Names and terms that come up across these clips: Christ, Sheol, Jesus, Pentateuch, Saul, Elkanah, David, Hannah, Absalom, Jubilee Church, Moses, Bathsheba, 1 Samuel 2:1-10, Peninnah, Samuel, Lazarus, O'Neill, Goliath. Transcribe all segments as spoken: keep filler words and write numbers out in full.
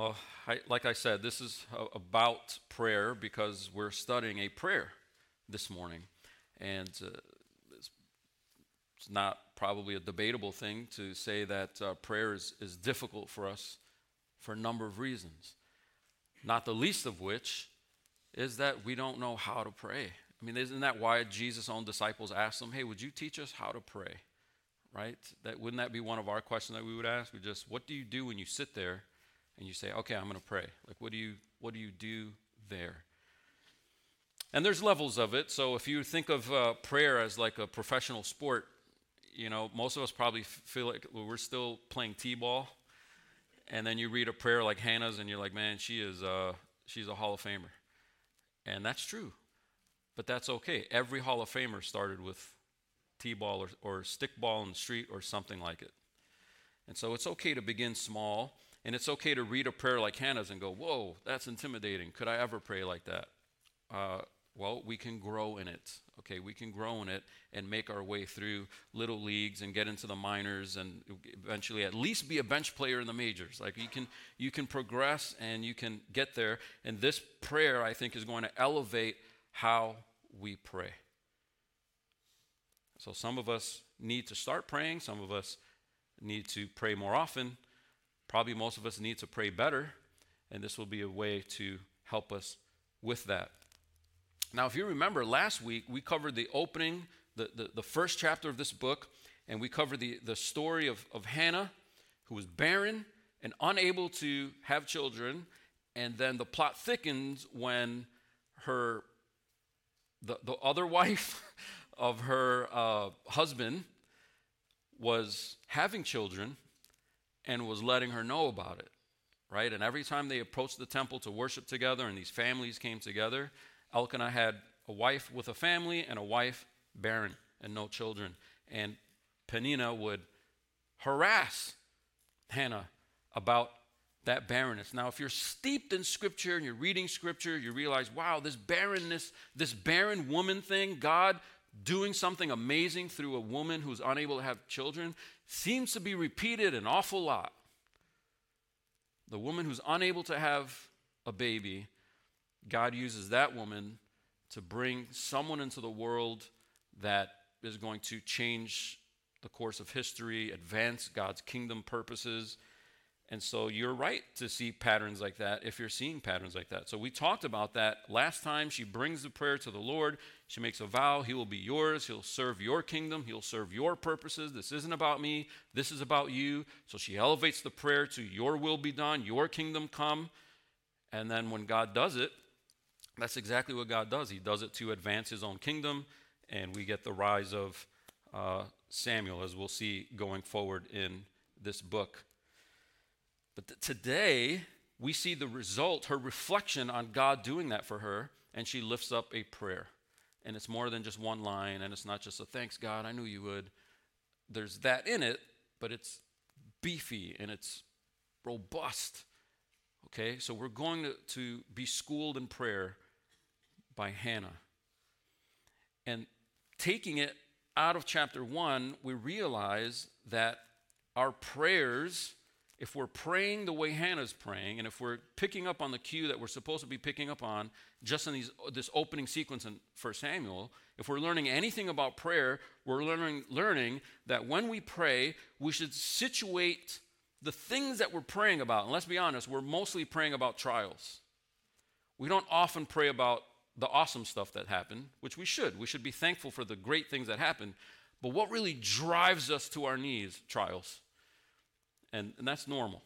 Well, I, like I said, this is about prayer because we're studying a prayer this morning. And uh, it's not probably a debatable thing to say that uh, prayer is, is difficult for us for a number of reasons. Not the least of which is that we don't know how to pray. I mean, isn't that why Jesus' own disciples asked him, hey, would you teach us how to pray? Right? That wouldn't that be one of our questions that we would ask? We just, what do you do when you sit there and you say, okay, I'm going to pray. Like, what do you what do you do there? And there's levels of it. So if you think of uh, prayer as like a professional sport, you know, most of us probably feel like we're still playing t-ball. And then you read a prayer like Hannah's, and you're like, man, she is uh, she's a Hall of Famer. And that's true. But that's okay. Every Hall of Famer started with t-ball or, or stickball in the street or something like it. And so it's okay to begin small. And it's okay to read a prayer like Hannah's and go, whoa, that's intimidating. Could I ever pray like that? Uh, well, we can grow in it. Okay, we can grow in it and make our way through little leagues and get into the minors and eventually at least be a bench player in the majors. Like you can, you can progress and you can get there. And this prayer, I think, is going to elevate how we pray. So some of us need to start praying. Some of us need to pray more often. Probably most of us need to pray better, and this will be a way to help us with that. Now, if you remember, last week we covered the opening, the, the, the first chapter of this book, and we covered the, the story of, of Hannah, who was barren and unable to have children, and then the plot thickens when her the, the other wife of her uh, husband was having children, and was letting her know about it, right? And every time they approached the temple to worship together and these families came together, Elkanah had a wife with a family and a wife barren and no children. And Peninnah would harass Hannah about that barrenness. Now, if you're steeped in Scripture and you're reading Scripture, you realize, wow, this barrenness, this barren woman thing, God doing something amazing through a woman who's unable to have children seems to be repeated an awful lot. The woman who's unable to have a baby, God uses that woman to bring someone into the world that is going to change the course of history, advance God's kingdom purposes. And so you're right to see patterns like that if you're seeing patterns like that. So we talked about that last time. She brings the prayer to the Lord. She makes a vow. He will be yours. He'll serve your kingdom. He'll serve your purposes. This isn't about me. This is about you. So she elevates the prayer to your will be done, your kingdom come. And then when God does it, that's exactly what God does. He does it to advance his own kingdom. And we get the rise of uh, Samuel, as we'll see going forward in this book. But today, we see the result, her reflection on God doing that for her, and she lifts up a prayer. And it's more than just one line, and it's not just a thanks, God, I knew you would. There's that in it, but it's beefy, and it's robust. Okay, so we're going to, to be schooled in prayer by Hannah. And taking it out of chapter one, we realize that our prayers, if we're praying the way Hannah's praying, and if we're picking up on the cue that we're supposed to be picking up on just in these, this opening sequence in First Samuel, if we're learning anything about prayer, we're learning, learning that when we pray, we should situate the things that we're praying about. And let's be honest, we're mostly praying about trials. We don't often pray about the awesome stuff that happened, which we should. We should be thankful for the great things that happened. But what really drives us to our knees? Trials. And, and that's normal.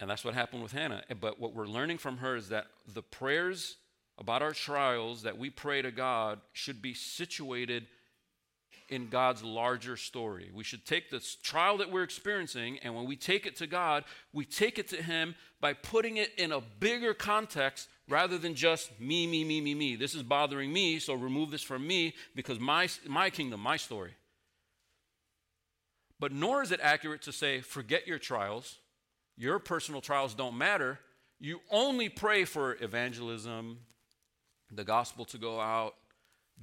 And that's what happened with Hannah. But what we're learning from her is that the prayers about our trials that we pray to God should be situated in God's larger story. We should take this trial that we're experiencing, and when we take it to God, we take it to him by putting it in a bigger context rather than just me, me, me, me, me. This is bothering me, so remove this from me because my, my kingdom, my story. But nor is it accurate to say, forget your trials. Your personal trials don't matter. You only pray for evangelism, the gospel to go out,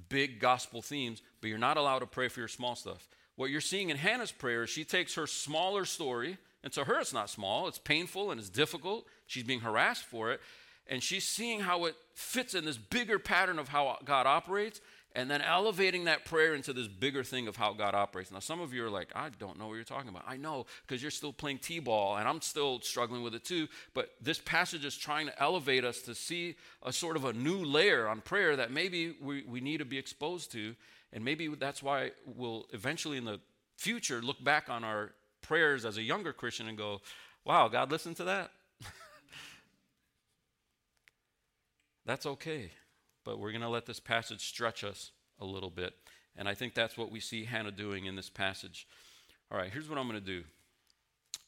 big gospel themes, but you're not allowed to pray for your small stuff. What you're seeing in Hannah's prayer, she takes her smaller story, And to her, it's not small. It's painful and it's difficult. She's being harassed for it. And she's seeing how it fits in this bigger pattern of how God operates, and then elevating that prayer into this bigger thing of how God operates. Now, some of you are like, I don't know what you're talking about. I know, because you're still playing t-ball, and I'm still struggling with it too. But this passage is trying to elevate us to see a sort of a new layer on prayer that maybe we, we need to be exposed to. And maybe that's why we'll eventually in the future look back on our prayers as a younger Christian and go, wow, God listened to that? That's okay. But we're going to let this passage stretch us a little bit. And I think that's what we see Hannah doing in this passage. All right, here's what I'm going to do.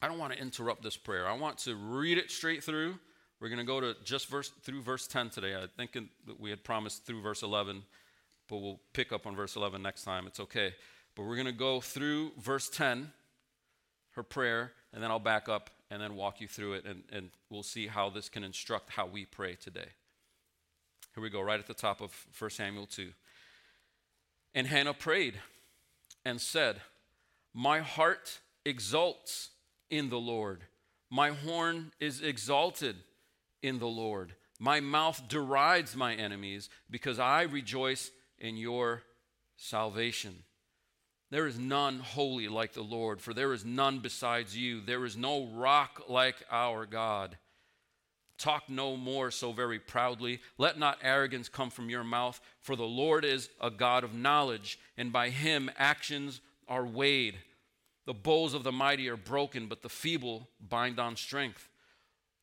I don't want to interrupt this prayer. I want to read it straight through. We're going to go to just verse through verse ten today. I think that we had promised through verse eleven, but we'll pick up on verse eleven next time. It's okay. But we're going to go through verse ten, her prayer, and then I'll back up and then walk you through it, and, and we'll see how this can instruct how we pray today. Here we go, right at the top of First Samuel two. And Hannah prayed and said, my heart exults in the Lord. My horn is exalted in the Lord. My mouth derides my enemies because I rejoice in your salvation. There is none holy like the Lord, for there is none besides you. There is no rock like our God. Talk no more so very proudly. Let not arrogance come from your mouth, for the Lord is a God of knowledge, and by him actions are weighed. The bows of the mighty are broken, but the feeble bind on strength.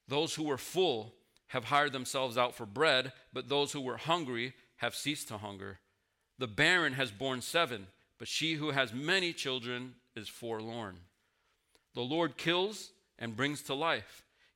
Those who were full have hired themselves out for bread, but those who were hungry have ceased to hunger. The barren has borne seven, but she who has many children is forlorn. The Lord kills and brings to life.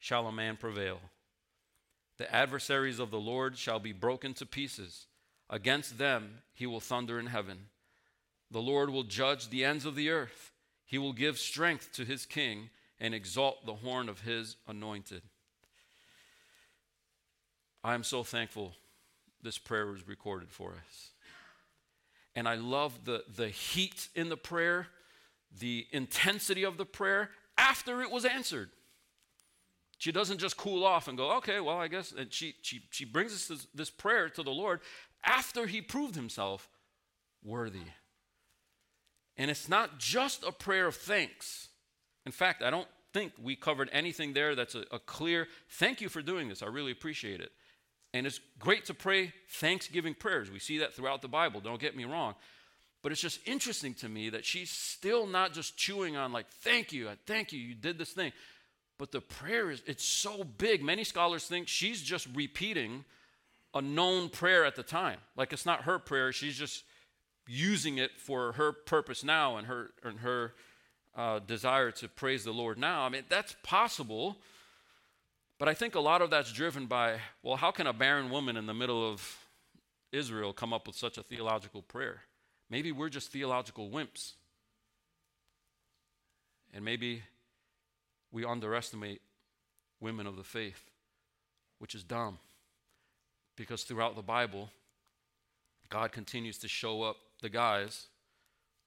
shall a man prevail. The adversaries of the Lord shall be broken to pieces. Against them he will thunder in heaven. The Lord will judge the ends of the earth. He will give strength to his king and exalt the horn of his anointed. I am so thankful this prayer was recorded for us. And I love the, the heat in the prayer, the intensity of the prayer after it was answered. She doesn't just cool off and go, okay, well, I guess. And she she she brings us this, this prayer to the Lord after he proved himself worthy. And it's not just a prayer of thanks. In fact, I don't think we covered anything there that's a, a clear, thank you for doing this. I really appreciate it. And it's great to pray thanksgiving prayers. We see that throughout the Bible. Don't get me wrong. But it's just interesting to me that she's still not just chewing on like, thank you, thank you, you did this thing. But the prayer is, it's so big. Many scholars think she's just repeating a known prayer at the time. Like it's not her prayer. She's just using it for her purpose now and her and her uh, desire to praise the Lord now. I mean, that's possible. But I think a lot of that's driven by, well, how can a barren woman in the middle of Israel come up with such a theological prayer? Maybe we're just theological wimps. And maybe we underestimate women of the faith, which is dumb, because throughout the Bible, God continues to show up the guys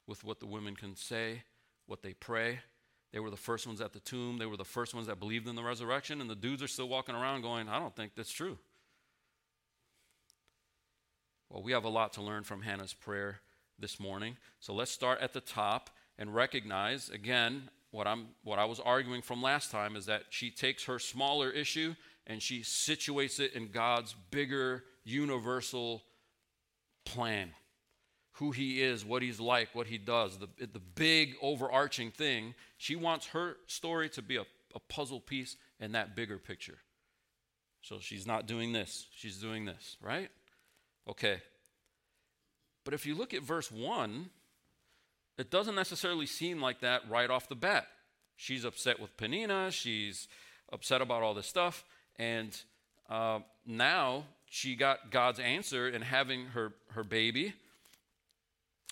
with what the women can say, what they pray. They were the first ones at the tomb. They were the first ones that believed in the resurrection, and the dudes are still walking around going, I don't think that's true. Well, we have a lot to learn from Hannah's prayer this morning, so let's start at the top and recognize, again, What I'm, what I was arguing from last time is that she takes her smaller issue and she situates it in God's bigger universal plan. Who he is, what he's like, what he does, the, the big overarching thing. She wants her story to be a, a puzzle piece in that bigger picture. So she's not doing this. She's doing this, right? Okay. But if you look at verse one, it doesn't necessarily seem like that right off the bat. She's upset with Peninnah. She's upset about all this stuff. And uh, now she got God's answer in having her, her baby.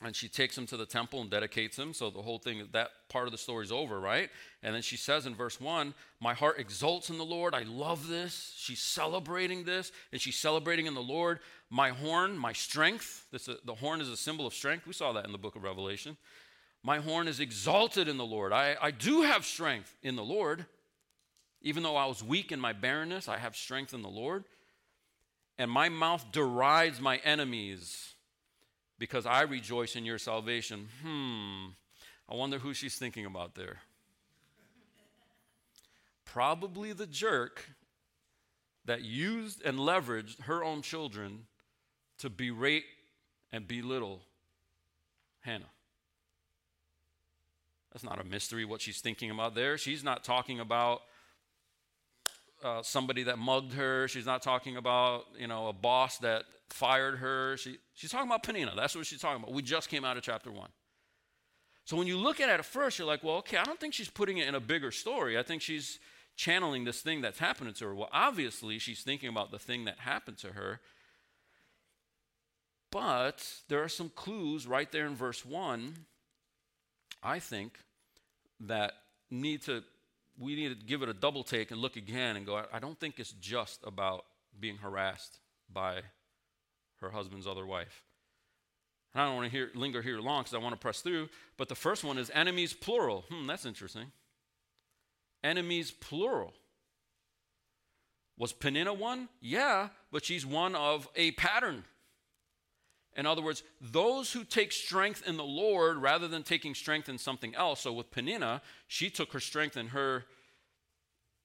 And she takes him to the temple and dedicates him. So the whole thing, that part of the story is over, right? And then she says in verse one, my heart exults in the Lord. I love this. She's celebrating this. And she's celebrating in the Lord. My horn, my strength. This, uh, the horn is a symbol of strength. We saw that in the book of Revelation. My horn is exalted in the Lord. I, I do have strength in the Lord. Even though I was weak in my barrenness, I have strength in the Lord. And my mouth derides my enemies, because I rejoice in your salvation. Hmm, I wonder who she's thinking about there. Probably the jerk that used and leveraged her own children to berate and belittle Hannah. That's not a mystery what she's thinking about there. She's not talking about uh, somebody that mugged her. She's not talking about, you know, a boss that fired her. She, she's talking about Peninnah. That's what she's talking about. We just came out of chapter one. So when you look at it at first, you're like, well, okay, I don't think she's putting it in a bigger story. I think she's channeling this thing that's happening to her. Well, obviously, she's thinking about the thing that happened to her. But there are some clues right there in verse one, I think, that need to we need to give it a double take and look again and go, I don't think it's just about being harassed by her husband's other wife. And I don't want to hear, linger here long because I want to press through, but the first one is enemies, plural. Hmm, that's interesting. Enemies, plural. Was Peninnah one? Yeah, but she's one of a pattern. In other words, those who take strength in the Lord rather than taking strength in something else. So with Peninnah, she took her strength in her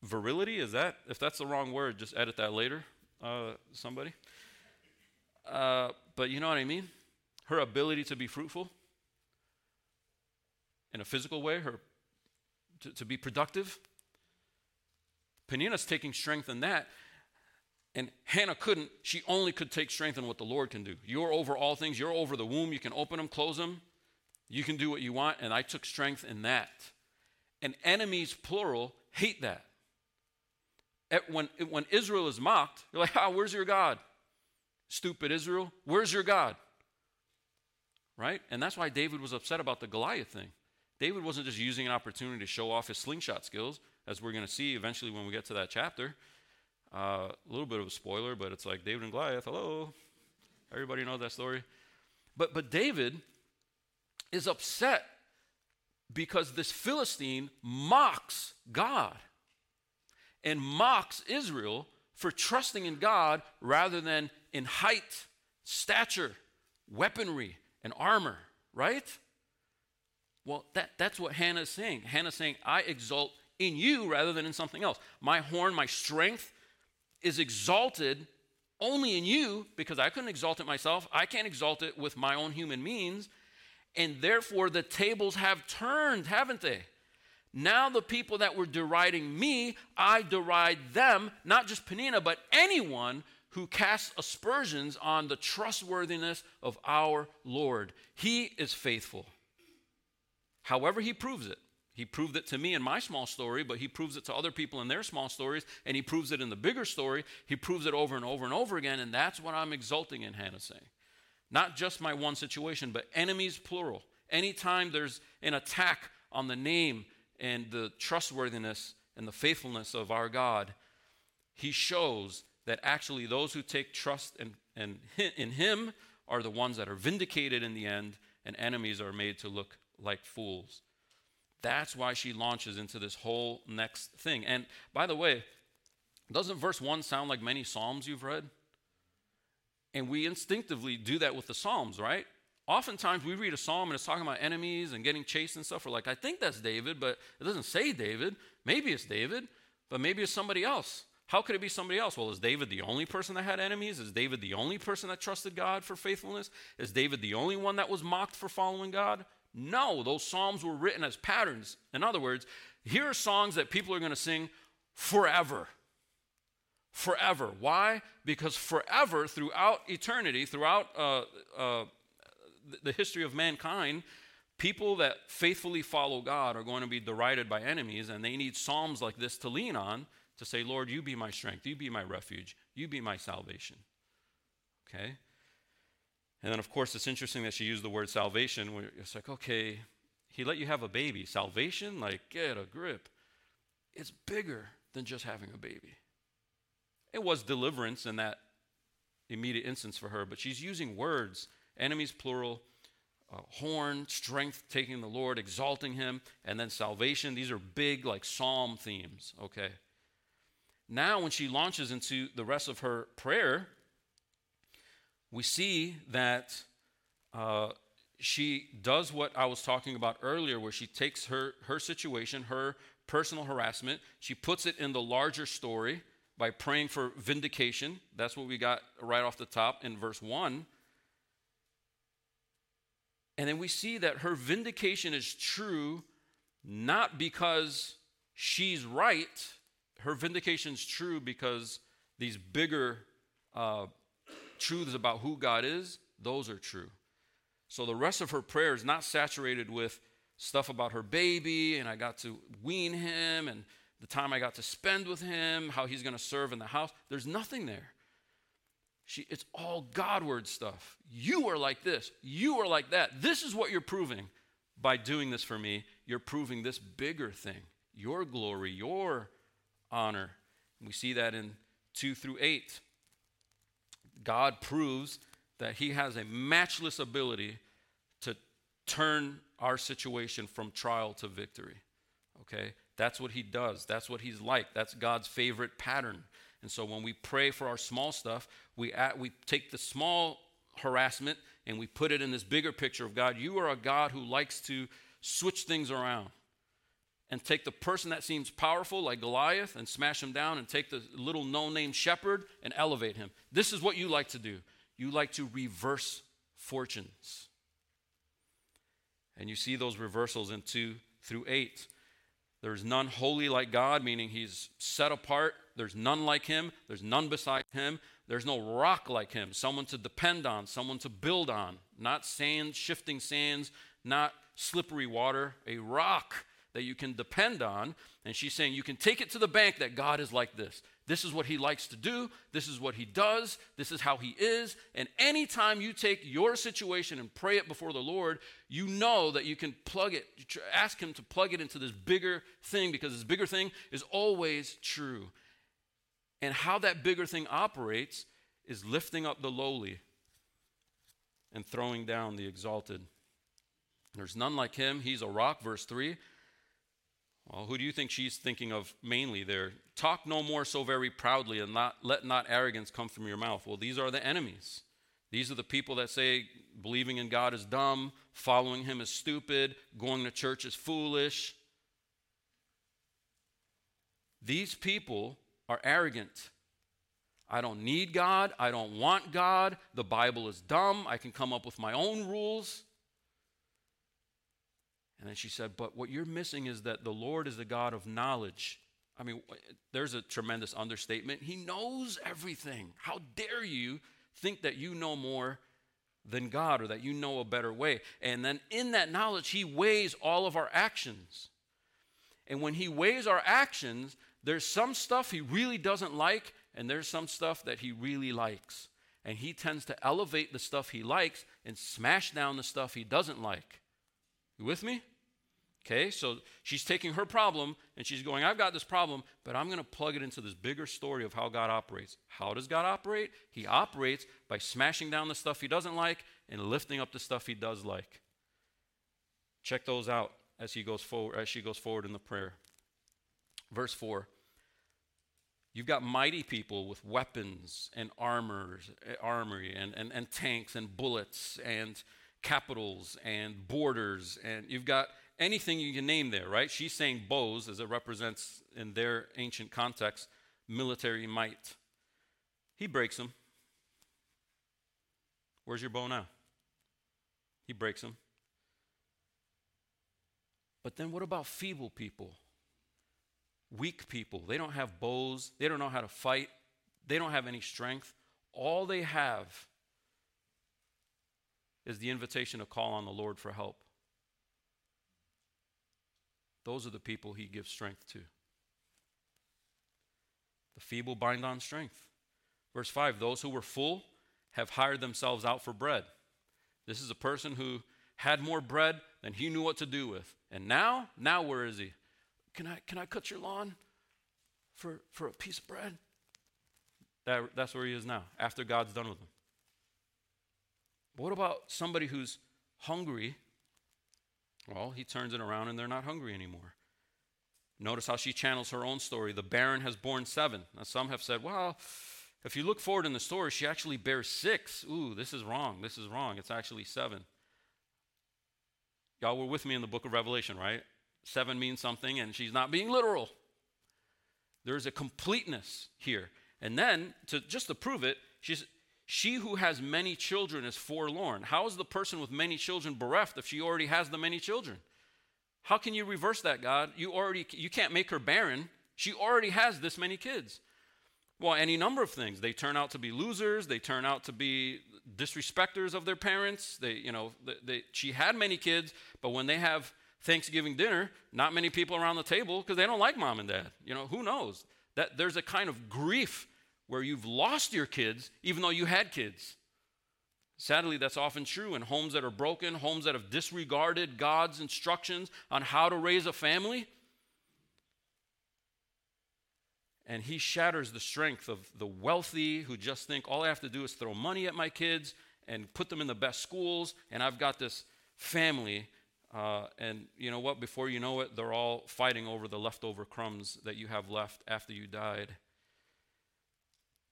virility. Is that, if that's the wrong word, just edit that later, uh, somebody. Uh, but you know what I mean? Her ability to be fruitful in a physical way, her to, to be productive. Peninnah's taking strength in that, and Hannah couldn't. She only could take strength in what the Lord can do. You're over all things. You're over the womb. You can open them, close them. You can do what you want, and I took strength in that. And enemies, plural, hate that. At when, when Israel is mocked, you're like, ah, where's your God? Stupid Israel, where's your God? Right? And that's why David was upset about the Goliath thing. David wasn't just using an opportunity to show off his slingshot skills, as we're going to see eventually when we get to that chapter. Uh, a little bit of a spoiler, but it's like David and Goliath, hello. Everybody knows that story. But, but David is upset because this Philistine mocks God and mocks Israel for trusting in God rather than in height, stature, weaponry, and armor, right? Well, that, that's what Hannah is saying. Hannah is saying, I exalt in you rather than in something else. My horn, my strength is exalted only in you because I couldn't exalt it myself. I can't exalt it with my own human means. And therefore, the tables have turned, haven't they? Now the people that were deriding me, I deride them, not just Peninnah, but anyone who casts aspersions on the trustworthiness of our Lord. He is faithful. However he proves it. He proved it to me in my small story, but he proves it to other people in their small stories, and he proves it in the bigger story. He proves it over and over and over again, and that's what I'm exulting in, Hannah's saying. Not just my one situation, but enemies, plural. Anytime there's an attack on the name and the trustworthiness and the faithfulness of our God, he shows that actually those who take trust in, in, in him are the ones that are vindicated in the end, and enemies are made to look like fools. That's why she launches into this whole next thing. And by the way, doesn't verse one sound like many Psalms you've read? And we instinctively do that with the Psalms, right? Oftentimes we read a Psalm and it's talking about enemies and getting chased and stuff. We're like, I think that's David, but it doesn't say David. Maybe it's David, but maybe it's somebody else. How could it be somebody else? Well, is David the only person that had enemies? Is David the only person that trusted God for faithfulness? Is David the only one that was mocked for following God? No, those psalms were written as patterns. In other words, here are songs that people are going to sing forever. Forever. Why? Because forever, throughout eternity, throughout uh, uh, the history of mankind, People that faithfully follow God are going to be derided by enemies, and they need psalms like this to lean on to say, Lord, you be my strength, you be my refuge, you be my salvation. Okay? And then, of course, it's interesting that she used the word salvation. Where it's like, okay, he let you have a baby. Salvation? Like, get a grip. It's bigger than just having a baby. It was deliverance in that immediate instance for her, but she's using words, enemies plural, uh, horn, strength, taking the Lord, exalting him, and then salvation. These are big, like, psalm themes, okay? Now when she launches into the rest of her prayer, we see that uh, she does what I was talking about earlier, where she takes her, her situation, her personal harassment, she puts it in the larger story by praying for vindication. That's what we got right off the top in verse one. And then we see that her vindication is true not because she's right. Her vindication is true because these bigger uh, truths about who God is, those are true. So the rest of her prayer is not saturated with stuff about her baby, and I got to wean him, and the time I got to spend with him, how he's going to serve in the house. There's nothing there. She, it's all Godward stuff. You are like this. You are like that. This is what you're proving by doing this for me. You're proving this bigger thing, your glory, your honor. And we see that in two through eight. God proves that he has a matchless ability to turn our situation from trial to victory, okay? That's what he does. That's what he's like. That's God's favorite pattern. And so when we pray for our small stuff, we at, we take the small harassment and we put it in this bigger picture of God. You are a God who likes to switch things around and take the person that seems powerful like Goliath and smash him down, and take the little no-name shepherd and elevate him. This is what you like to do. You like to reverse fortunes. And you see those reversals in two through eight. There's none holy like God, meaning he's set apart. There's none like him. There's none beside him. There's no rock like him, someone to depend on, someone to build on. Not sand, shifting sands, not slippery water, a rock that you can depend on. And she's saying you can take it to the bank that God is like this. This is what he likes to do. This is what he does. This is how he is. And anytime you take your situation and pray it before the Lord, you know that you can plug it, ask him to plug it into this bigger thing, because this bigger thing is always true. And how that bigger thing operates is lifting up the lowly and throwing down the exalted. There's none like him. He's a rock, verse three. Well, who do you think she's thinking of mainly there? Talk no more so very proudly, and not, let not arrogance come from your mouth. Well, these are the enemies. These are the people that say believing in God is dumb, following him is stupid, going to church is foolish. These people are arrogant. I don't need God. I don't want God. The Bible is dumb. I can come up with my own rules. And then she said, but what you're missing is that the Lord is the God of knowledge. I mean, there's a tremendous understatement. He knows everything. How dare you think that you know more than God, or that you know a better way? And then in that knowledge, he weighs all of our actions. And when he weighs our actions, there's some stuff he really doesn't like, and there's some stuff that he really likes. And he tends to elevate the stuff he likes and smash down the stuff he doesn't like. You with me? Okay, so she's taking her problem and she's going, I've got this problem, but I'm going to plug it into this bigger story of how God operates. How does God operate? He operates by smashing down the stuff he doesn't like and lifting up the stuff he does like. Check those out as he goes forward, as she goes forward in the prayer. Verse four. You've got mighty people with weapons and armors, armory and, and, and tanks and bullets and capitals and borders, and you've got anything you can name there, right? She's saying bows, as it represents in their ancient context, military might. He breaks them. Where's your bow now? He breaks them. But then what about feeble people? Weak people. They don't have bows. They don't know how to fight. They don't have any strength. All they have is the invitation to call on the Lord for help. Those are the people he gives strength to. The feeble bind on strength. Verse five, those who were full have hired themselves out for bread. This is a person who had more bread than he knew what to do with. And now, now where is he? Can I can I cut your lawn for, for a piece of bread? That, that's where he is now, after God's done with him. But what about somebody who's hungry? Well, he turns it around and they're not hungry anymore. Notice how she channels her own story. The barren has borne seven. Now, some have said, well, if you look forward in the story, she actually bears six. Ooh, this is wrong. This is wrong. It's actually seven. Y'all were with me in the book of Revelation, right? Seven means something, and she's not being literal. There's a completeness here. And then, to just to prove it, she's, she who has many children is forlorn. How is the person with many children bereft if she already has the many children? How can you reverse that, God? You already you can't make her barren. She already has this many kids. Well, any number of things. They turn out to be losers. They turn out to be disrespecters of their parents. They, you know, they, they, she had many kids, but when they have Thanksgiving dinner, not many people around the table because they don't like mom and dad. You know, who knows? That there's a kind of grief where you've lost your kids, even though you had kids. Sadly, that's often true in homes that are broken, homes that have disregarded God's instructions on how to raise a family. And he shatters the strength of the wealthy who just think, all I have to do is throw money at my kids and put them in the best schools, and I've got this family. Uh, and you know what? Before you know it, they're all fighting over the leftover crumbs that you have left after you died.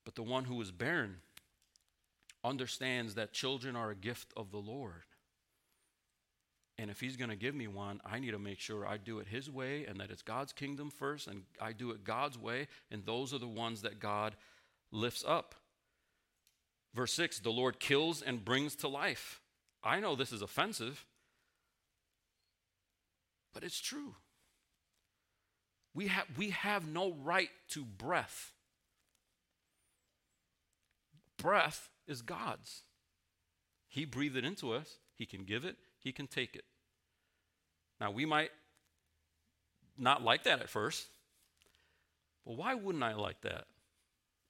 But the one who is barren understands that children are a gift of the Lord. And if he's going to give me one, I need to make sure I do it his way and that it's God's kingdom first and I do it God's way. And those are the ones that God lifts up. Verse six, the Lord kills and brings to life. I know this is offensive, but it's true. We have, we have no right to breath. Breath is God's. He breathed it into us. He can give it. He can take it. Now, we might not like that at first. But why wouldn't I like that?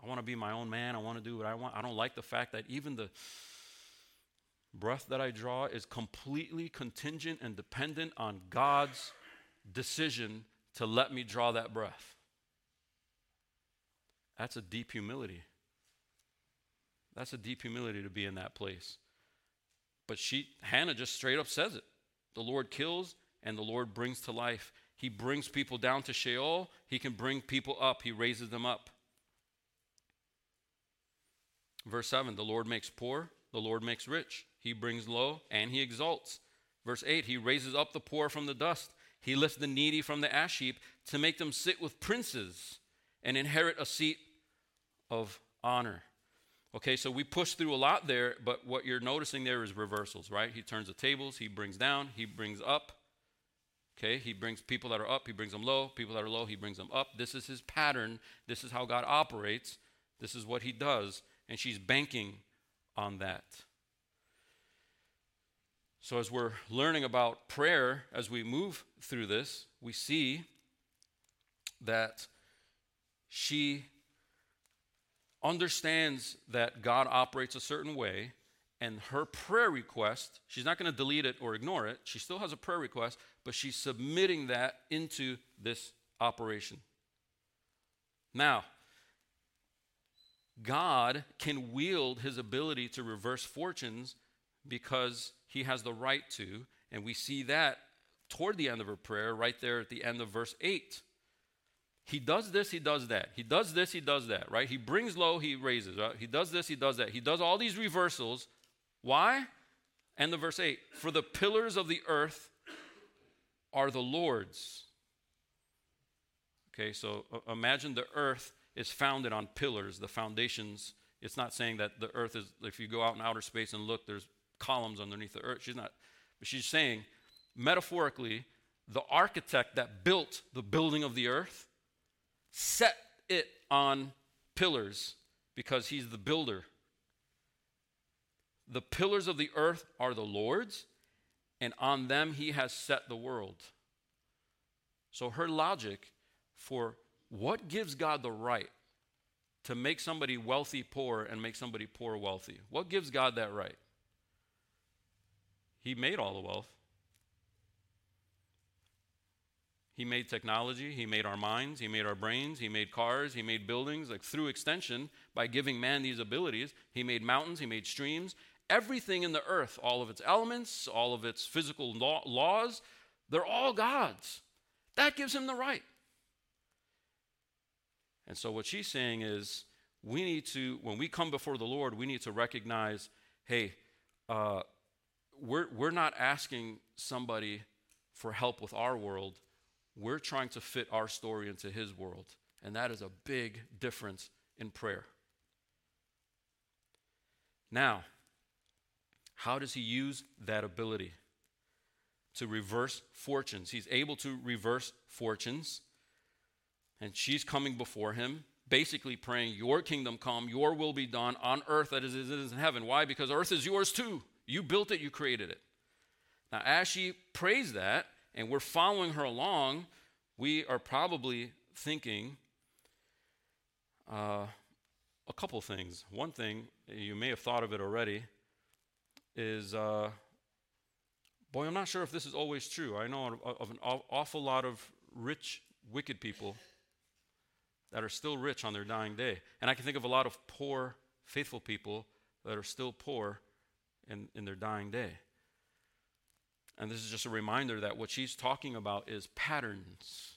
I want to be my own man. I want to do what I want. I don't like the fact that even the breath that I draw is completely contingent and dependent on God's decision to let me draw that breath. That's a deep humility. That's a deep humility to be in that place. But she, Hannah just straight up says it. The Lord kills and the Lord brings to life. He brings people down to Sheol. He can bring people up. He raises them up. Verse seven, the Lord makes poor, the Lord makes rich. He brings low and he exalts. Verse eight, he raises up the poor from the dust. He lifts the needy from the ash heap to make them sit with princes and inherit a seat of honor. Okay, so we push through a lot there, but what you're noticing there is reversals, right? He turns the tables, he brings down, he brings up. Okay, he brings people that are up, he brings them low. People that are low, he brings them up. This is his pattern. This is how God operates. This is what he does, and she's banking on that. So as we're learning about prayer, as we move through this, we see that she understands that God operates a certain way, and her prayer request, she's not going to delete it or ignore it. She still has a prayer request, but she's submitting that into this operation. Now, God can wield his ability to reverse fortunes because he has the right to, and we see that toward the end of her prayer, right there at the end of verse eight. He does this, he does that. He does this, he does that, right? He brings low, he raises, right? He does this, he does that. He does all these reversals. Why? End of verse eight. For the pillars of the earth are the Lord's. Okay, so uh, imagine the earth is founded on pillars, the foundations. It's not saying that the earth is, if you go out in outer space and look, there's columns underneath the earth. She's not, but she's saying, metaphorically, the architect that built the building of the earth set it on pillars because he's the builder. The pillars of the earth are the Lord's, and on them he has set the world. So her logic for what gives God the right to make somebody wealthy poor and make somebody poor wealthy? What gives God that right? He made all the wealth. He made technology. He made our minds. He made our brains. He made cars. He made buildings. Like through extension, by giving man these abilities, he made mountains. He made streams. Everything in the earth, all of its elements, all of its physical law- laws, they're all God's. That gives him the right. And so what she's saying is, we need to, when we come before the Lord, we need to recognize, hey, uh, we're we're not asking somebody for help with our world. We're trying to fit our story into his world. And that is a big difference in prayer. Now, how does he use that ability? To reverse fortunes. He's able to reverse fortunes. And she's coming before him, basically praying, your kingdom come, your will be done on earth as it is in heaven. Why? Because earth is yours too. You built it, you created it. Now, as she prays that, and we're following her along, we are probably thinking uh, a couple things. One thing, you may have thought of it already, is... Uh, Boy, I'm not sure if this is always true. I know of, of an awful lot of rich, wicked people that are still rich on their dying day. And I can think of a lot of poor, faithful people that are still poor in, in their dying day. And this is just a reminder that what she's talking about is patterns,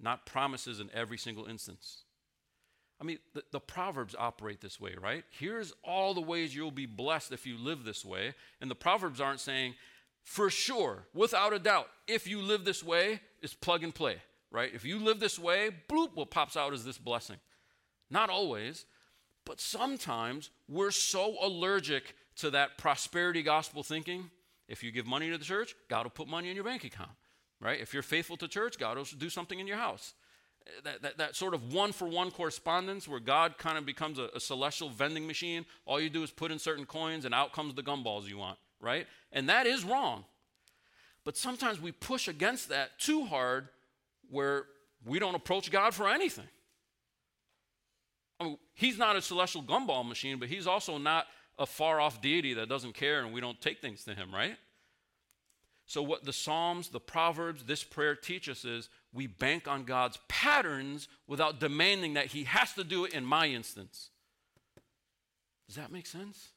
not promises in every single instance. I mean, the, the Proverbs operate this way, right? Here's all the ways you'll be blessed if you live this way. And the Proverbs aren't saying, for sure, without a doubt, if you live this way, it's plug and play, right? If you live this way, bloop, what pops out is this blessing. Not always, but sometimes we're so allergic to that prosperity gospel thinking. If you give money to the church, God will put money in your bank account, right? If you're faithful to church, God will do something in your house. That, that, that sort of one-for-one correspondence where God kind of becomes a, a celestial vending machine. All you do is put in certain coins and out comes the gumballs you want, right? And that is wrong. But sometimes we push against that too hard where we don't approach God for anything. I mean, he's not a celestial gumball machine, but he's also not a far-off deity that doesn't care and we don't take things to him, right? So what the Psalms, the Proverbs, this prayer teach us is we bank on God's patterns without demanding that he has to do it in my instance. Does that make sense?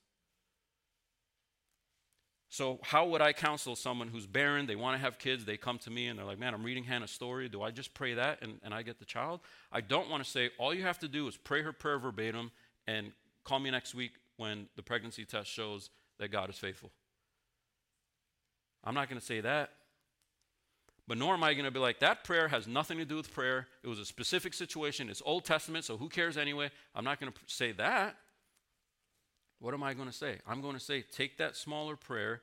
So how would I counsel someone who's barren, they want to have kids, they come to me and they're like, man, I'm reading Hannah's story. Do I just pray that and, and I get the child? I don't want to say all you have to do is pray her prayer verbatim and call me next week when the pregnancy test shows that God is faithful. I'm not going to say that. But nor am I going to be like, that prayer has nothing to do with prayer. It was a specific situation. It's Old Testament, so who cares anyway? I'm not going to say that. What am I going to say? I'm going to say, take that smaller prayer,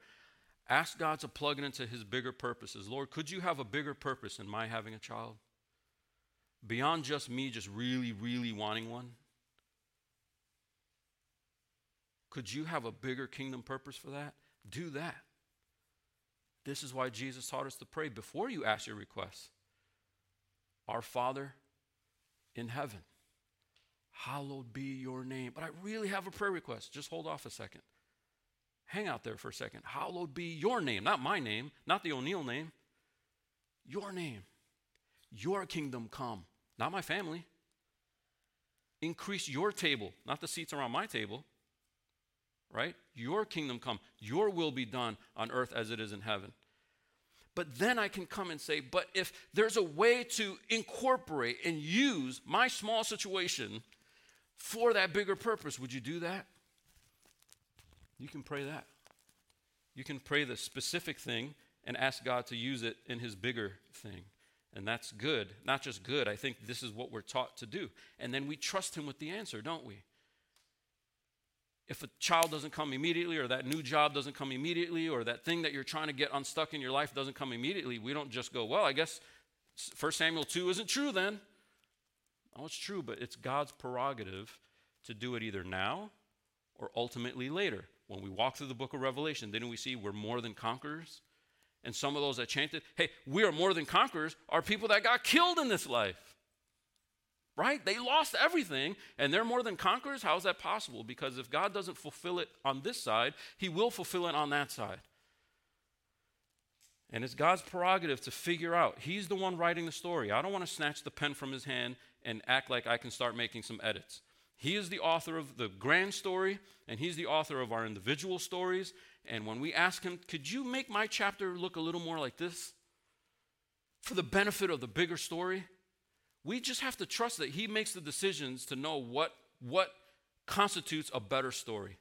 ask God to plug it into his bigger purposes. Lord, could you have a bigger purpose in my having a child? Beyond just me just really, really wanting one? Could you have a bigger kingdom purpose for that? Do that. This is why Jesus taught us to pray before you ask your request. Our Father in heaven, hallowed be your name. But I really have a prayer request. Just hold off a second. Hang out there for a second. Hallowed be your name, not my name, not the O'Neill name. Your name, your kingdom come, not my family. Increase your table, not the seats around my table. Right? Your kingdom come, your will be done on earth as it is in heaven. But then I can come and say, but if there's a way to incorporate and use my small situation for that bigger purpose, would you do that? You can pray that. You can pray the specific thing and ask God to use it in his bigger thing. And that's good. Not just good. I think this is what we're taught to do. And then we trust him with the answer, don't we? If a child doesn't come immediately, or that new job doesn't come immediately, or that thing that you're trying to get unstuck in your life doesn't come immediately, we don't just go, well, I guess First Samuel two isn't true then. Oh, it's true, but it's God's prerogative to do it either now or ultimately later. When we walk through the book of Revelation, didn't we see we're more than conquerors? and some of those that chanted, hey, we are more than conquerors, are people that got killed in this life, right? They lost everything, and they're more than conquerors? How is that possible? Because if God doesn't fulfill it on this side, he will fulfill it on that side. And it's God's prerogative to figure out. He's the one writing the story. I don't want to snatch the pen from his hand and act like I can start making some edits. He is the author of the grand story, and he's the author of our individual stories. And when we ask him, could you make my chapter look a little more like this for the benefit of the bigger story? We just have to trust that he makes the decisions to know what, what constitutes a better story.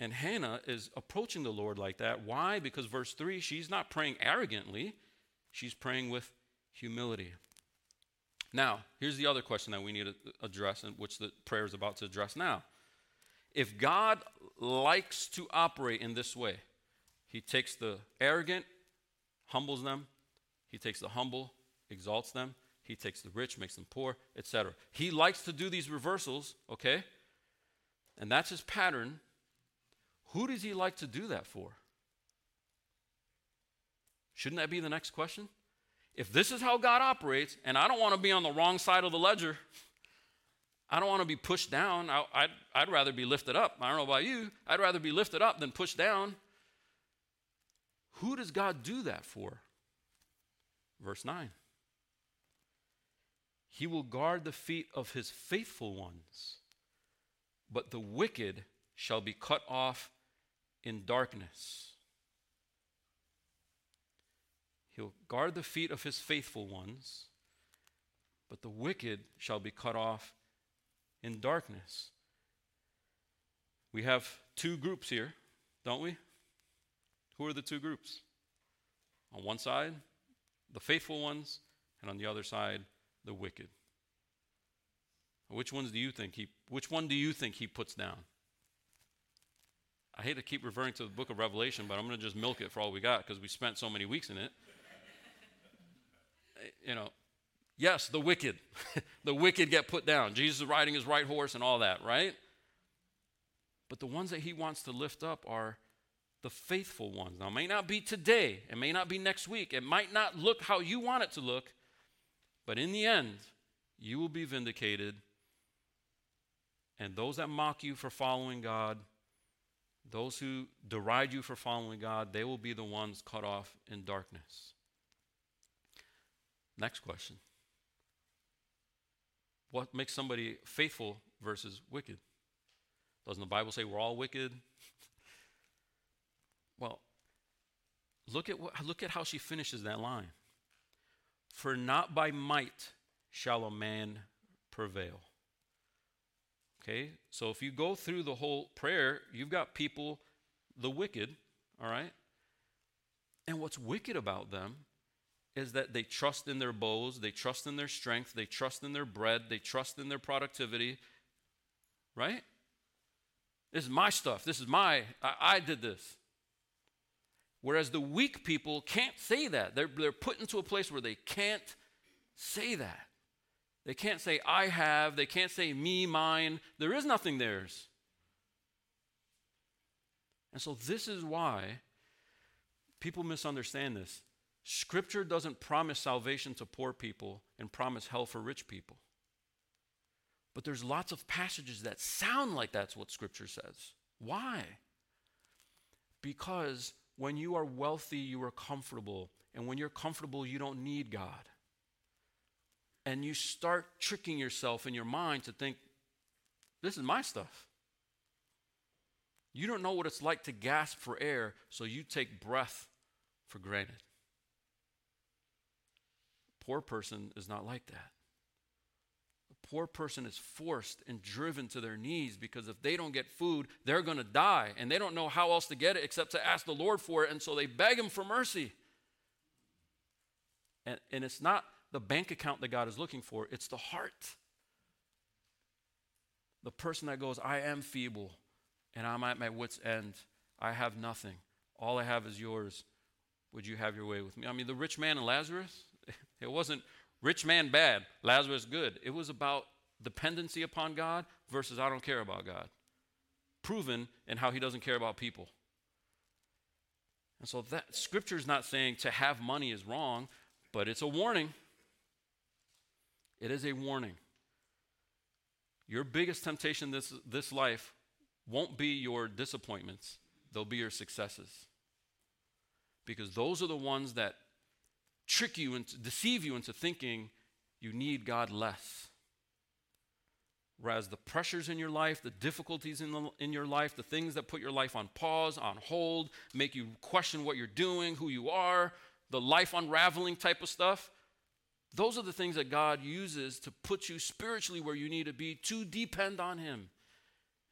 And Hannah is approaching the Lord like that. Why? Because verse three, she's not praying arrogantly. She's praying with humility. Now, here's the other question that we need to address, and which the prayer is about to address now. If God likes to operate in this way, he takes the arrogant, humbles them. He takes the humble, exalts them. He takes the rich, makes them poor, et cetera. He likes to do these reversals, okay? And that's his pattern. Who does he like to do that for? Shouldn't that be the next question? If this is how God operates, and I don't want to be on the wrong side of the ledger, I don't want to be pushed down. I, I'd, I'd rather be lifted up. I don't know about you. I'd rather be lifted up than pushed down. Who does God do that for? Verse nine. He will guard the feet of his faithful ones, but the wicked shall be cut off in darkness. He'll guard the feet of his faithful ones, but the wicked shall be cut off in darkness. We have two groups here, don't we? Who are the two groups? On one side, the faithful ones, and on the other side, the wicked. Which ones do you think he which one do you think he puts down? I hate to keep referring to the book of Revelation, but I'm going to just milk it for all we got because we spent so many weeks in it. You know, yes, the wicked. The wicked get put down. Jesus is riding his right horse and all that, right? But the ones that he wants to lift up are the faithful ones. Now, it may not be today. It may not be next week. It might not look how you want it to look. But in the end, you will be vindicated. And those that mock you for following God, those who deride you for following God, they will be the ones cut off in darkness. Next question. What makes somebody faithful versus wicked? Doesn't the Bible say we're all wicked? Well, look at what, look at how she finishes that line. For not by might shall a man prevail. Okay, so if you go through the whole prayer, you've got people, the wicked, all right? And what's wicked about them is that they trust in their bows, they trust in their strength, they trust in their bread, they trust in their productivity, right? This is my stuff. This is my, I, I did this. Whereas the weak people can't say that. They're, they're put into a place where they can't say that. They can't say, I have. They can't say, me, mine. There is nothing theirs. And so this is why people misunderstand this. Scripture doesn't promise salvation to poor people and promise hell for rich people. But there's lots of passages that sound like that's what Scripture says. Why? Because when you are wealthy, you are comfortable. And when you're comfortable, you don't need God. And you start tricking yourself in your mind to think, this is my stuff. You don't know what it's like to gasp for air, so you take breath for granted. A poor person is not like that. A poor person is forced and driven to their knees because if they don't get food, they're going to die, and they don't know how else to get it except to ask the Lord for it, and so they beg him for mercy. And, and it's not the bank account that God is looking for, it's the heart. The person that goes, I am feeble, and I'm at my wit's end. I have nothing. All I have is yours. Would you have your way with me? I mean, the rich man and Lazarus, it wasn't rich man bad, Lazarus good. It was about dependency upon God versus I don't care about God. Proven in how he doesn't care about people. And so that scripture is not saying to have money is wrong, but it's a warning. It is a warning. Your biggest temptation this this life won't be your disappointments. They'll be your successes. Because those are the ones that trick you and deceive you into thinking you need God less. Whereas the pressures in your life, the difficulties in, the, in your life, the things that put your life on pause, on hold, make you question what you're doing, who you are, the life unraveling type of stuff, those are the things that God uses to put you spiritually where you need to be to depend on him.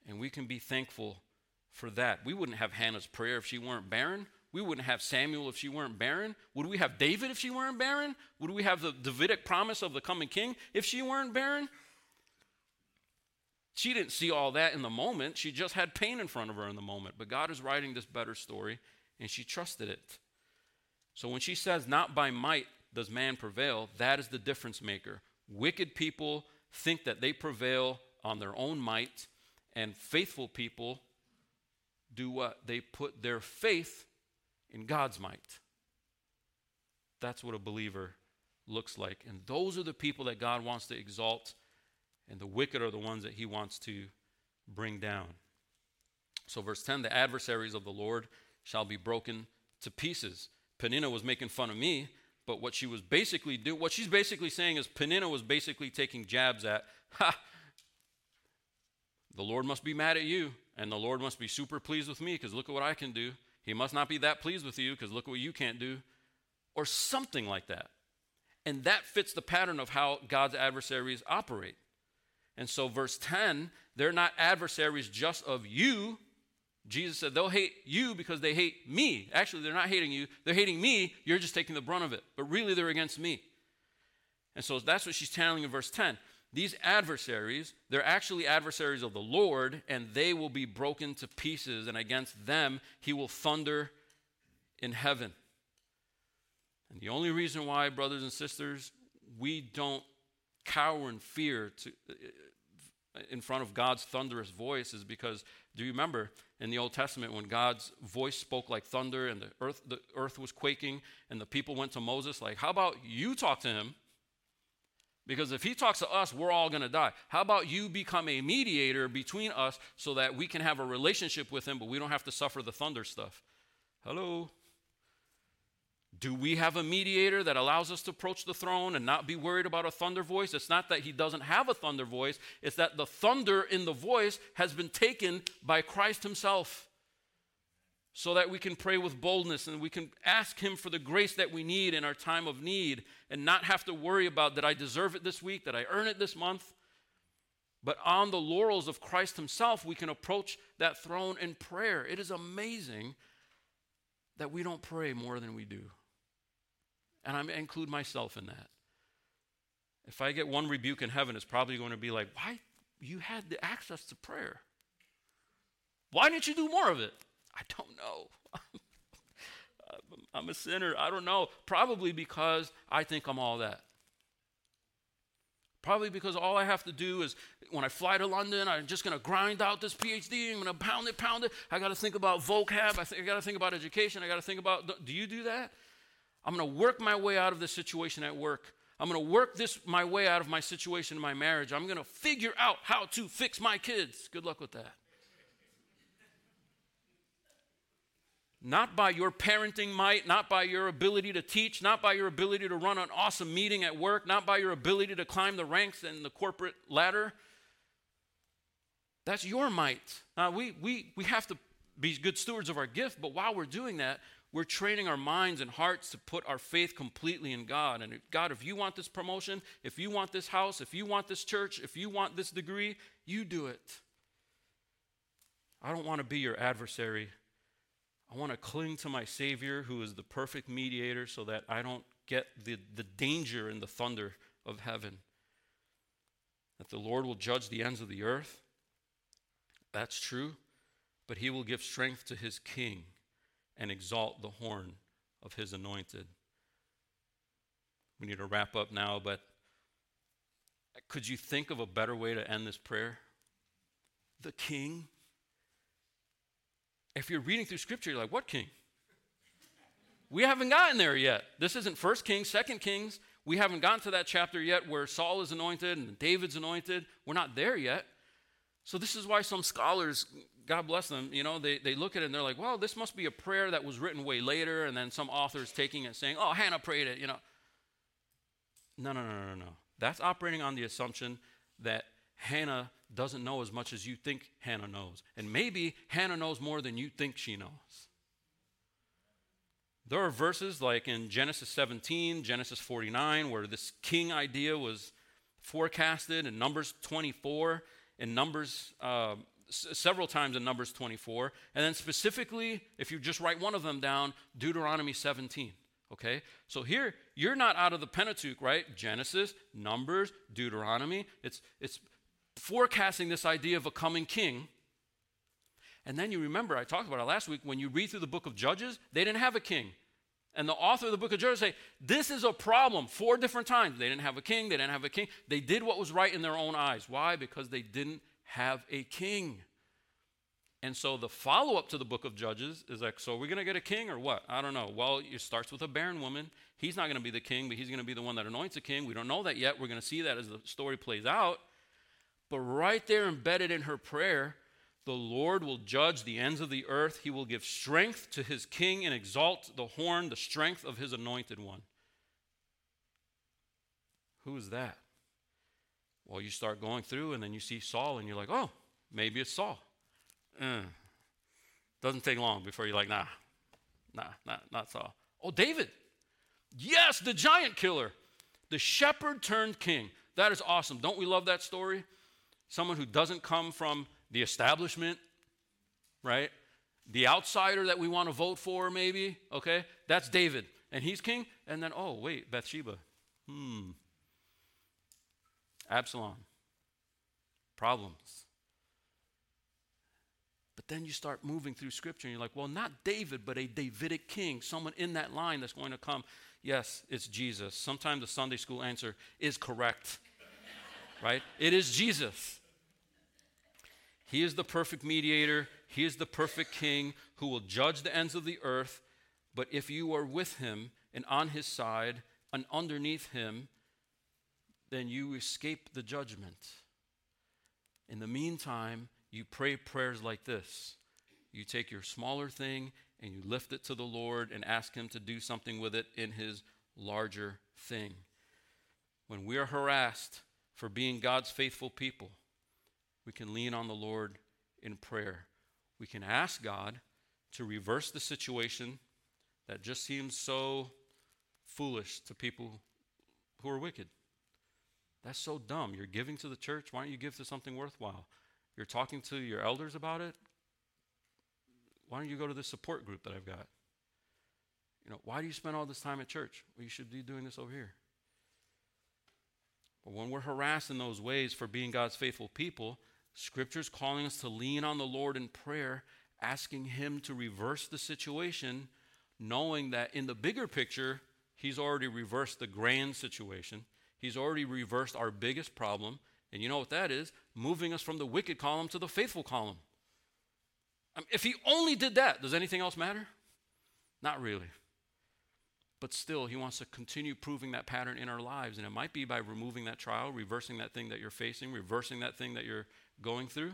And we can be thankful for that. We wouldn't have Hannah's prayer if she weren't barren. We wouldn't have Samuel if she weren't barren. Would we have David if she weren't barren? Would we have the Davidic promise of the coming king if she weren't barren? She didn't see all that in the moment. She just had pain in front of her in the moment. But God is writing this better story, and she trusted it. So when she says, "Not by might does man prevail," that is the difference maker. Wicked people think that they prevail on their own might, and faithful people do what? They put their faith in God's might. That's what a believer looks like. And those are the people that God wants to exalt, and the wicked are the ones that he wants to bring down. So verse ten, the adversaries of the Lord shall be broken to pieces. Peninnah was making fun of me, but what she was basically doing, what she's basically saying is Peninnah was basically taking jabs at, ha, the Lord must be mad at you, and the Lord must be super pleased with me because look at what I can do. He must not be that pleased with you because look what you can't do, or something like that. And that fits the pattern of how God's adversaries operate. And so verse ten, they're not adversaries just of you. Jesus said they'll hate you because they hate me. Actually, they're not hating you. They're hating me. You're just taking the brunt of it. But really, they're against me. And so that's what she's telling in verse ten. These adversaries, they're actually adversaries of the Lord, and they will be broken to pieces, and against them he will thunder in heaven. And the only reason why, brothers and sisters, we don't cower in fear to, in front of God's thunderous voice is because, do you remember in the Old Testament when God's voice spoke like thunder and the earth, the earth was quaking, and the people went to Moses like, how about you talk to him? Because if he talks to us, we're all going to die. How about you become a mediator between us so that we can have a relationship with him, but we don't have to suffer the thunder stuff? Hello? Do we have a mediator that allows us to approach the throne and not be worried about a thunder voice? It's not that he doesn't have a thunder voice. It's that the thunder in the voice has been taken by Christ himself so that we can pray with boldness and we can ask him for the grace that we need in our time of need and not have to worry about, did I deserve it this week? Did I earn it this month? But on the laurels of Christ himself, we can approach that throne in prayer. It is amazing that we don't pray more than we do. And I include myself in that. If I get one rebuke in heaven, it's probably going to be like, why? You had the access to prayer. Why didn't you do more of it? I don't know. I'm a sinner. I don't know. Probably because I think I'm all that. Probably because all I have to do is when I fly to London, I'm just going to grind out this PhD. I'm going to pound it, pound it. I got to think about vocab. I, th- I got to think about education. I got to think about, do you do that? I'm going to work my way out of this situation at work. I'm going to work this my way out of my situation in my marriage. I'm going to figure out how to fix my kids. Good luck with that. Not by your parenting might, not by your ability to teach, not by your ability to run an awesome meeting at work, not by your ability to climb the ranks and the corporate ladder. That's your might. Now, we, we, we have to be good stewards of our gift, but while we're doing that, we're training our minds and hearts to put our faith completely in God. And God, if you want this promotion, if you want this house, if you want this church, if you want this degree, you do it. I don't want to be your adversary. I want to cling to my Savior who is the perfect mediator so that I don't get the, the danger and the thunder of heaven. That the Lord will judge the ends of the earth. That's true. But he will give strength to his king and exalt the horn of his anointed. We need to wrap up now, but could you think of a better way to end this prayer? The king. If you're reading through Scripture, you're like, what king? We haven't gotten there yet. This isn't First Kings, Second Kings. We haven't gotten to that chapter yet where Saul is anointed and David's anointed. We're not there yet. So this is why some scholars, God bless them, you know, they, they look at it and they're like, well, this must be a prayer that was written way later, and then some author's taking it saying, oh, Hannah prayed it, you know. No, no, no, no, no. That's operating on the assumption that Hannah doesn't know as much as you think Hannah knows. And maybe Hannah knows more than you think she knows. There are verses like in Genesis seventeen, Genesis forty-nine, where this king idea was forecasted, in Numbers twenty-four, in Numbers, uh, s- several times in Numbers twenty-four. And then specifically, if you just write one of them down, Deuteronomy seventeen. Okay, so here you're not out of the Pentateuch, right? Genesis, Numbers, Deuteronomy. It's it's forecasting this idea of a coming king. And then you remember, I talked about it last week, when you read through the book of Judges, they didn't have a king. And the author of the book of Judges say, this is a problem. Four different times. They didn't have a king. They didn't have a king. They did what was right in their own eyes. Why? Because they didn't have a king. And so the follow-up to the book of Judges is like, so are we going to get a king or what? I don't know. Well, it starts with a barren woman. He's not going to be the king, but he's going to be the one that anoints a king. We don't know that yet. We're going to see that as the story plays out. But right there embedded in her prayer, the Lord will judge the ends of the earth. He will give strength to his king and exalt the horn, the strength of his anointed one. Who is that? Well, you start going through and then you see Saul and you're like, oh, maybe it's Saul. Mm. Doesn't take long before you're like, nah, nah, nah, not Saul. Oh, David. Yes, the giant killer. The shepherd turned king. That is awesome. Don't we love that story? Someone who doesn't come from the establishment, right? The outsider that we want to vote for, maybe, okay? That's David, and he's king. And then, oh, wait, Bathsheba. Hmm. Absalom. Problems. But then you start moving through Scripture, and you're like, well, not David, but a Davidic king, someone in that line that's going to come. Yes, it's Jesus. Sometimes the Sunday school answer is correct, right? It is Jesus. He is the perfect mediator. He is the perfect king who will judge the ends of the earth. But if you are with him and on his side and underneath him, then you escape the judgment. In the meantime, you pray prayers like this. You take your smaller thing and you lift it to the Lord and ask him to do something with it in his larger thing. When we are harassed for being God's faithful people, we can lean on the Lord in prayer. We can ask God to reverse the situation that just seems so foolish to people who are wicked. That's so dumb. You're giving to the church. Why don't you give to something worthwhile? You're talking to your elders about it. Why don't you go to this support group that I've got? You know, why do you spend all this time at church? Well, you should be doing this over here. But when we're harassed in those ways for being God's faithful people, Scripture's calling us to lean on the Lord in prayer, asking him to reverse the situation, knowing that in the bigger picture, he's already reversed the grand situation. He's already reversed our biggest problem. And you know what that is? Moving us from the wicked column to the faithful column. I mean, if he only did that, does anything else matter? Not really. But still, he wants to continue proving that pattern in our lives. And it might be by removing that trial, reversing that thing that you're facing, reversing that thing that you're going through,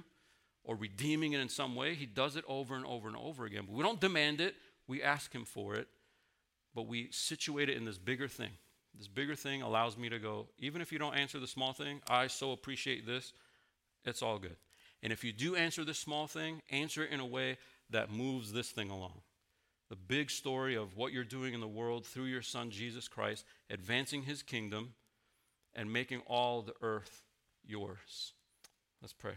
or redeeming it in some way. He does it over and over and over again. But we don't demand it. We ask him for it. But we situate it in this bigger thing. This bigger thing allows me to go, even if you don't answer the small thing, I so appreciate this, it's all good. And if you do answer this small thing, answer it in a way that moves this thing along. The big story of what you're doing in the world through your son, Jesus Christ, advancing his kingdom and making all the earth yours. Let's pray.